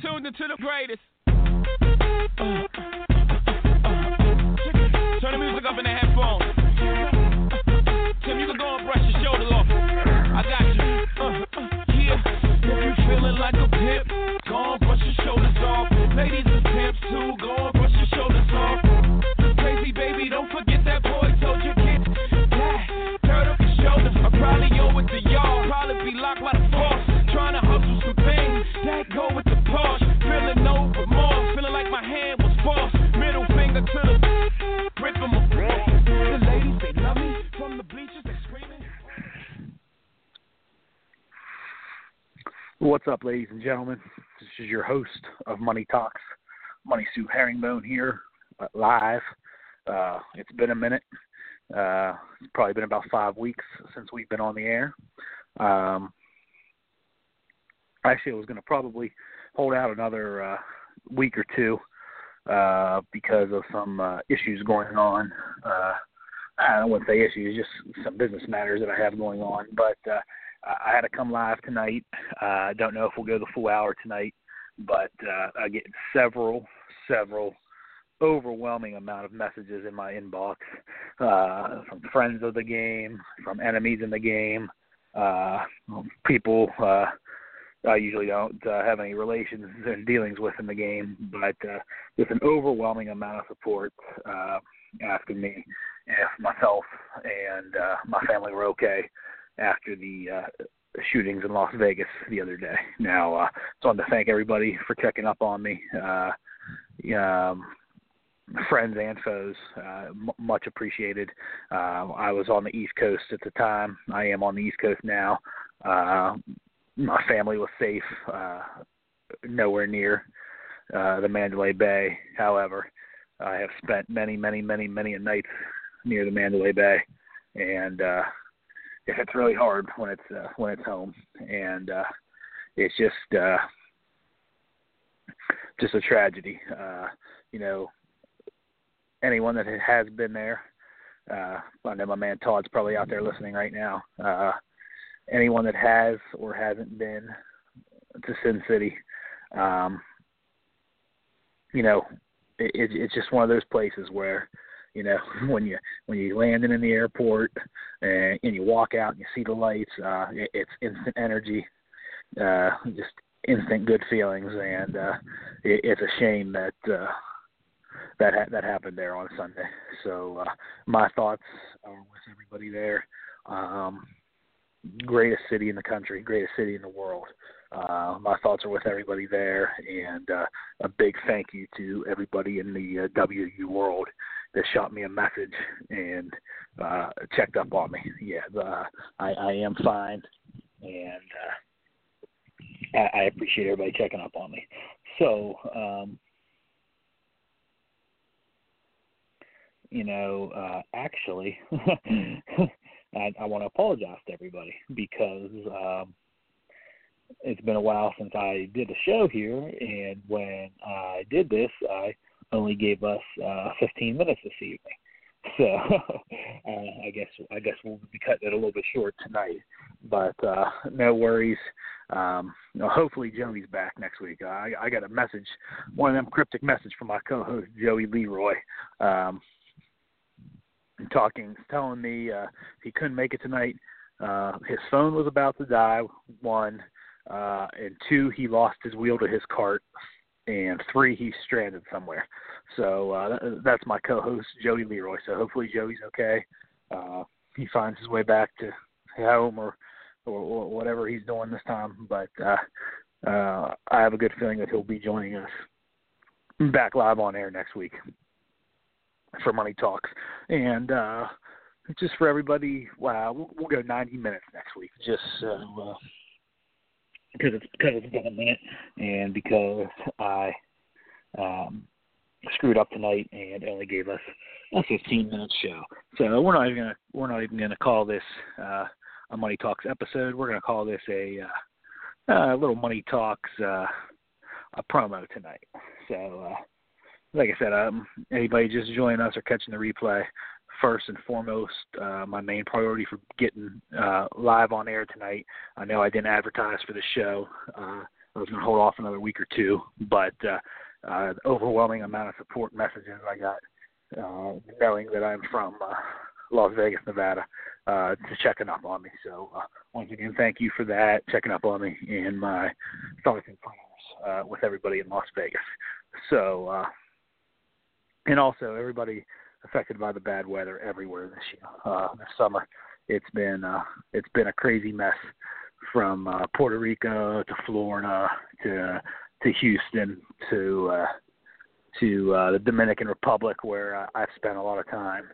Y'all tuned into the greatest. Turn the music up in the headphones. Tim, you can go and brush your shoulder off. I got you. Yeah. If you feeling like a pimp, go and brush your shoulders off. Ladies and pimps too, go and brush your shoulders off. Crazy baby, don't forget that boy told you kids. Yeah. Turn up your shoulders. I probably owe it to y'all. Probably be locked by the boss. Trying to hustle some things that go with the posh. Feeling no remorse. Feeling like my hand was false. Middle finger to the rip them off. The ladies, they love me. From the bleachers, they screaming. What's up, ladies and gentlemen? This is your host of Money Talks, Money Soo Herringbone here, live. It's been a minute. It's probably been about 5 weeks since we've been on the air. Actually, I was going to probably hold out another week or two because of some issues going on. I don't want to say issues, just some business matters that I have going on. But I had to come live tonight. I don't know if we'll go the full hour tonight, but I get several overwhelming amount of messages in my inbox from friends of the game, from enemies in the game, people I usually don't have any relations and dealings with in the game, but there's an overwhelming amount of support asking me if myself and my family were okay after the shootings in Las Vegas the other day. Now, I just wanted to thank everybody for checking up on me, friends and foes, much appreciated. I was on the East Coast at the time. I am on the East Coast now. My family was safe, nowhere near the Mandalay Bay. However, I have spent many nights near the Mandalay Bay, and it's really hard when it's home, and it's just a tragedy. You know, anyone that has been there, I know my man Todd's probably out there listening right now. Anyone that has or hasn't been to Sin City, you know, it's just one of those places where, you know, when you landing in the airport and you walk out and you see the lights, it's instant energy, just instant good feelings, and it's a shame that that happened there on Sunday. So my thoughts are with everybody there. Greatest city in the country, greatest city in the world. My thoughts are with everybody there, and a big thank you to everybody in the WU world that shot me a message and checked up on me. Yeah, I am fine, and I appreciate everybody checking up on me. So, you know, actually... I want to apologize to everybody because it's been a while since I did a show here, and when I did this, I only gave us 15 minutes this evening. So I guess we'll be cutting it a little bit short tonight, but no worries. Hopefully Joey's back next week. I got a message, one of them cryptic message from my co-host Joey Leroy. Telling me he couldn't make it tonight. His phone was about to die, one, and two, he lost his wheel to his cart, and three, he's stranded somewhere. So that's my co-host, Joey Leroy. So hopefully Joey's okay. He finds his way back to home or whatever he's doing this time, but I have a good feeling that he'll be joining us back live on air next week for Money Talks, and just for everybody, wow, we'll go 90 minutes next week, just so, because it's been a minute, and because I screwed up tonight and only gave us a 15-minute show. So we're not even gonna call this a Money Talks episode. We're gonna call this a little Money Talks a promo tonight. So. Like I said, anybody just joining us or catching the replay, first and foremost, my main priority for getting live on air tonight, I know I didn't advertise for the show. I was going to hold off another week or two, but the overwhelming amount of support messages I got, knowing that I'm from Las Vegas, Nevada, to checking up on me. So once again, thank you for that, checking up on me and my thoughts and prayers with everybody in Las Vegas. So, and also everybody affected by the bad weather everywhere this year. This summer, it's been a crazy mess, from Puerto Rico to Florida to Houston to the Dominican Republic, where I've spent a lot of time.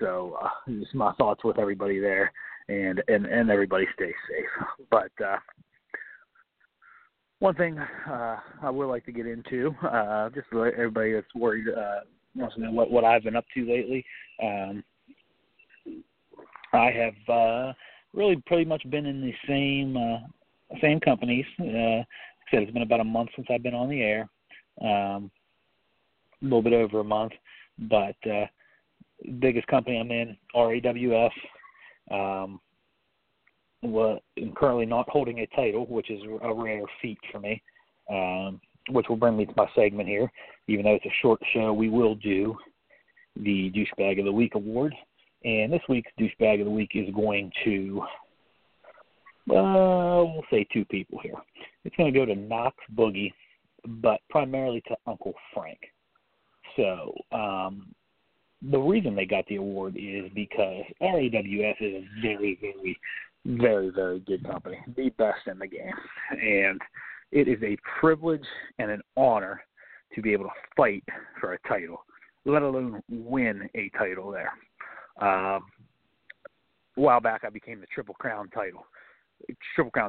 So just my thoughts with everybody there, and everybody stay safe. But one thing I would like to get into, just to let everybody that's worried wants to know what I've been up to lately. I have really pretty much been in the same companies. Like I said, it's been about a month since I've been on the air, a little bit over a month. But biggest company I'm in, RAWF, I'm currently not holding a title, which is a rare feat for me, which will bring me to my segment here. Even though it's a short show, we will do the Douchebag of the Week award. And this week's Douchebag of the Week is going to, we'll say two people here. It's going to go to Knox Boogie, but primarily to Uncle Frank. So the reason they got the award is because RAWF is a very, very, very, very good company, the best in the game. And it is a privilege and an honor to be able to fight for a title, let alone win a title there. A while back, I became the Triple Crown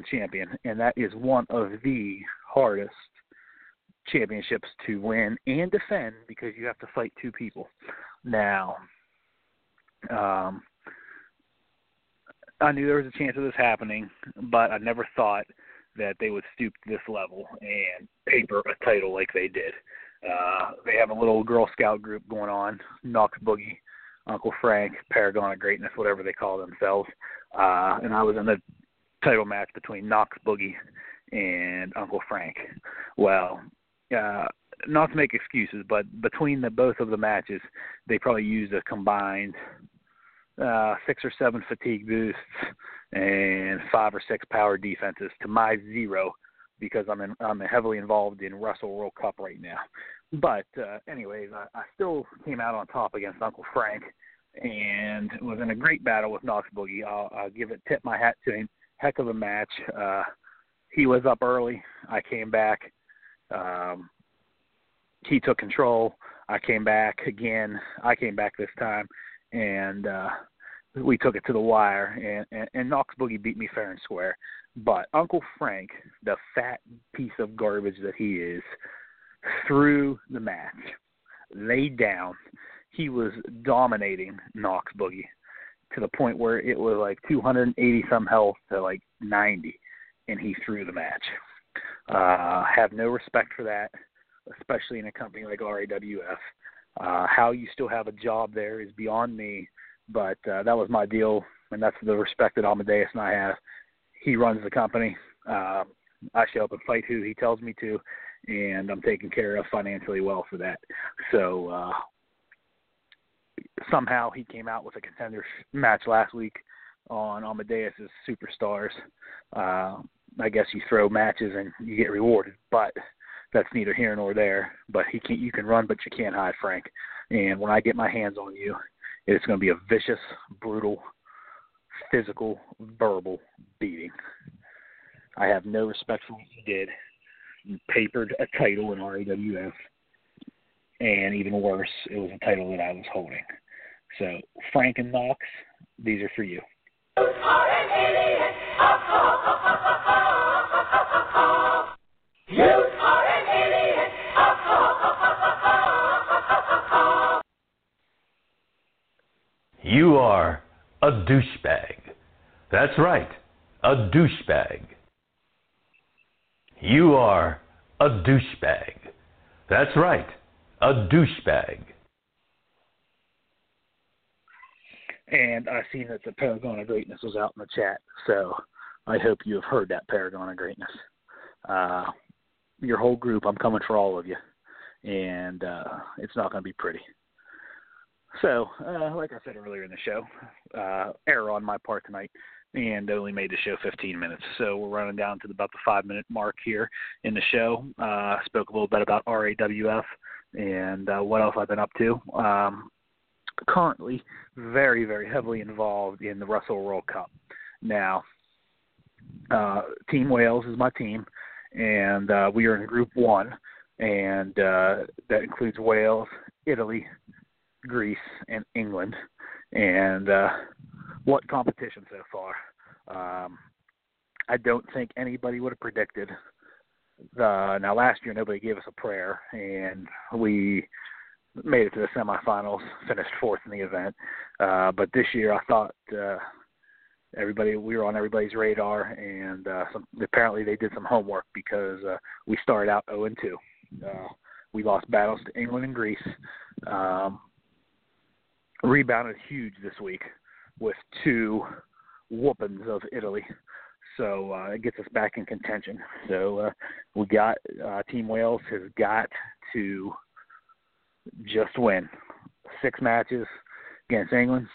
champion, and that is one of the hardest championships to win and defend because you have to fight two people. Now, I knew there was a chance of this happening, but I never thought that they would stoop to this level and paper a title like they did. They have a little Girl Scout group going on, Knox Boogie, Uncle Frank, Paragon of Greatness, whatever they call themselves. And I was in the title match between Knox Boogie and Uncle Frank. Well, not to make excuses, but between the both of the matches, they probably used a combined 6 or 7 fatigue boosts and 5 or 6 power defenses to my 0, because I'm heavily involved in Wrestle World Cup right now. But anyways, I still came out on top against Uncle Frank and was in a great battle with Knox Boogie. I'll tip my hat to him. Heck of a match. He was up early. I came back. He took control. I came back again. I came back this time, and we took it to the wire. And Knox Boogie beat me fair and square. But Uncle Frank, the fat piece of garbage that he is, through the match, laid down. He was dominating Knox Boogie to the point where it was like 280-some health to like 90, and he threw the match. Have no respect for that, especially in a company like RAWF. How you still have a job there is beyond me, but that was my deal, and that's the respect that Amadeus and I have. He runs the company. I show up and fight who he tells me to, and I'm taken care of financially well for that. So somehow he came out with a contender match last week on Amadeus' Superstars. I guess you throw matches and you get rewarded, but that's neither here nor there. But you can run, but you can't hide, Frank. And when I get my hands on you, it's going to be a vicious, brutal, physical, verbal beating. I have no respect for what you did. You papered a title in RAWF, and even worse, it was a title that I was holding. So, Frank and Knox, these are for you. You are a douchebag. That's right, a douchebag. You are a douchebag. That's right, a douchebag. And I seen that the Paragon of Greatness was out in the chat, so I hope you have heard that Paragon of Greatness. your whole group, I'm coming for all of you, and it's not going to be pretty. So, like I said earlier in the show, error on my part tonight, and only made the show 15 minutes. So we're running down to about the 5-minute mark here in the show. Spoke a little bit about RAWF and what else I've been up to. Currently very, very heavily involved in the Wrestle World Cup. Now, Team Wales is my team, and we are in Group 1, and that includes Wales, Italy, Greece, and England. And what competition so far. I don't think anybody would have predicted. Now, last year, nobody gave us a prayer, and we made it to the semifinals, finished fourth in the event. But this year, I thought we were on everybody's radar, and apparently they did some homework, because we started out 0-2. We lost battles to England and Greece. Rebounded huge this week with 2 whoopings of Italy. So it gets us back in contention. So we got Team Wales has got to just win 6 matches against England,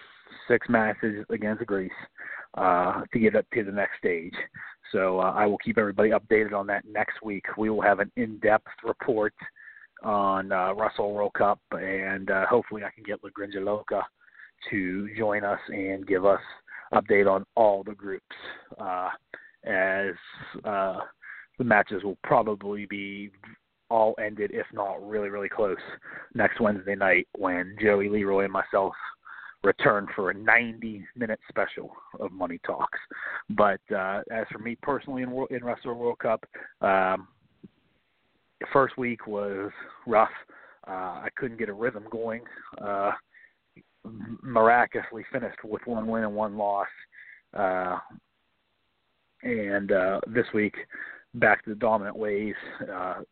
6 matches against Greece to get up to the next stage. So I will keep everybody updated on that next week. We will have an in-depth report on Russell World Cup, and hopefully I can get LaGrinja Loca to join us and give us update on all the groups, as the matches will probably be all ended, if not really, really close, next Wednesday night when Joey Leroy and myself return for a 90-minute special of Money Talks. But as for me personally in Wrestle World Cup, the first week was rough. I couldn't get a rhythm going. Miraculously finished with 1 win and 1 loss. And this week, back to the dominant ways, 2-0.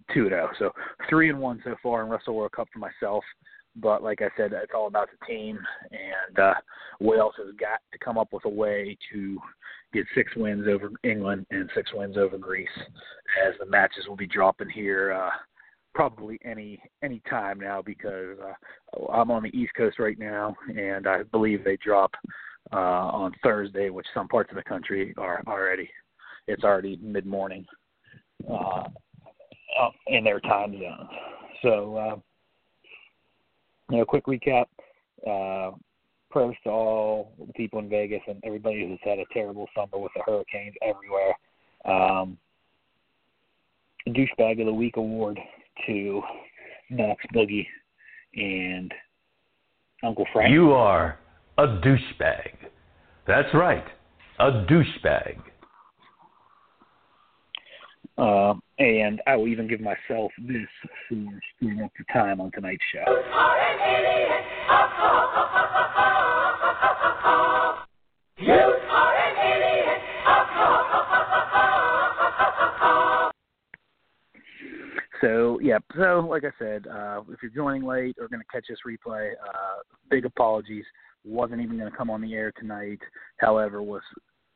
So 3-1 so far in Wrestle World Cup for myself. But like I said, it's all about the team. And Wales has got to come up with a way to get 6 wins over England and 6 wins over Greece, as the matches will be dropping here probably any time now, because I'm on the East Coast right now, and I believe they drop on Thursday, which some parts of the country are already. It's already mid-morning in their time zone. So, quick recap. Prayers to all the people in Vegas and everybody who's had a terrible summer with the hurricanes everywhere. Douchebag of the Week award to Knox Boogie and Uncle Frank. You are a douchebag. That's right, a douchebag. And I will even give myself this for screwing up the time on tonight's show. You are an idiot. So, like I said, if you're joining late or going to catch this replay, big apologies. Wasn't even going to come on the air tonight. However, was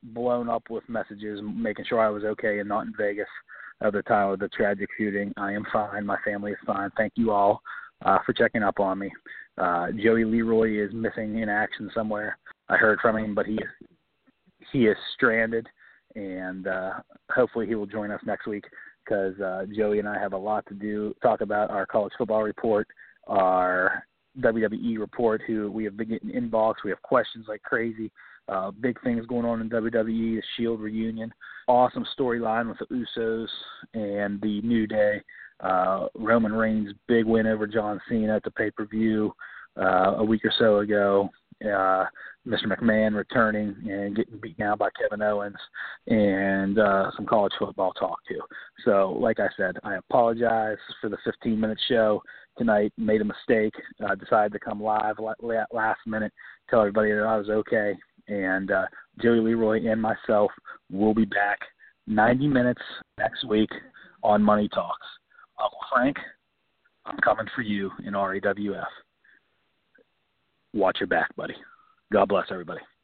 blown up with messages, making sure I was okay and not in Vegas at the time of the tragic shooting. I am fine. My family is fine. Thank you all for checking up on me. Joey Leroy is missing in action somewhere. I heard from him, but he is stranded, and hopefully he will join us next week, because Joey and I have a lot to talk about. Our college football report, our WWE report, who we have been getting inbox. We have questions like crazy. Big things going on in WWE, the Shield reunion, awesome storyline with the Usos and the New Day, Roman Reigns' big win over John Cena at the pay-per-view a week or so ago, Mr. McMahon returning and getting beaten out by Kevin Owens, and some college football talk, too. So, like I said, I apologize for the 15-minute show tonight. Made a mistake. Decided to come live last minute, tell everybody that I was okay. And Joey Leroy and myself will be back 90 minutes next week on Money Talks. Uncle Frank, I'm coming for you in RAWF. Watch your back, buddy. God bless everybody.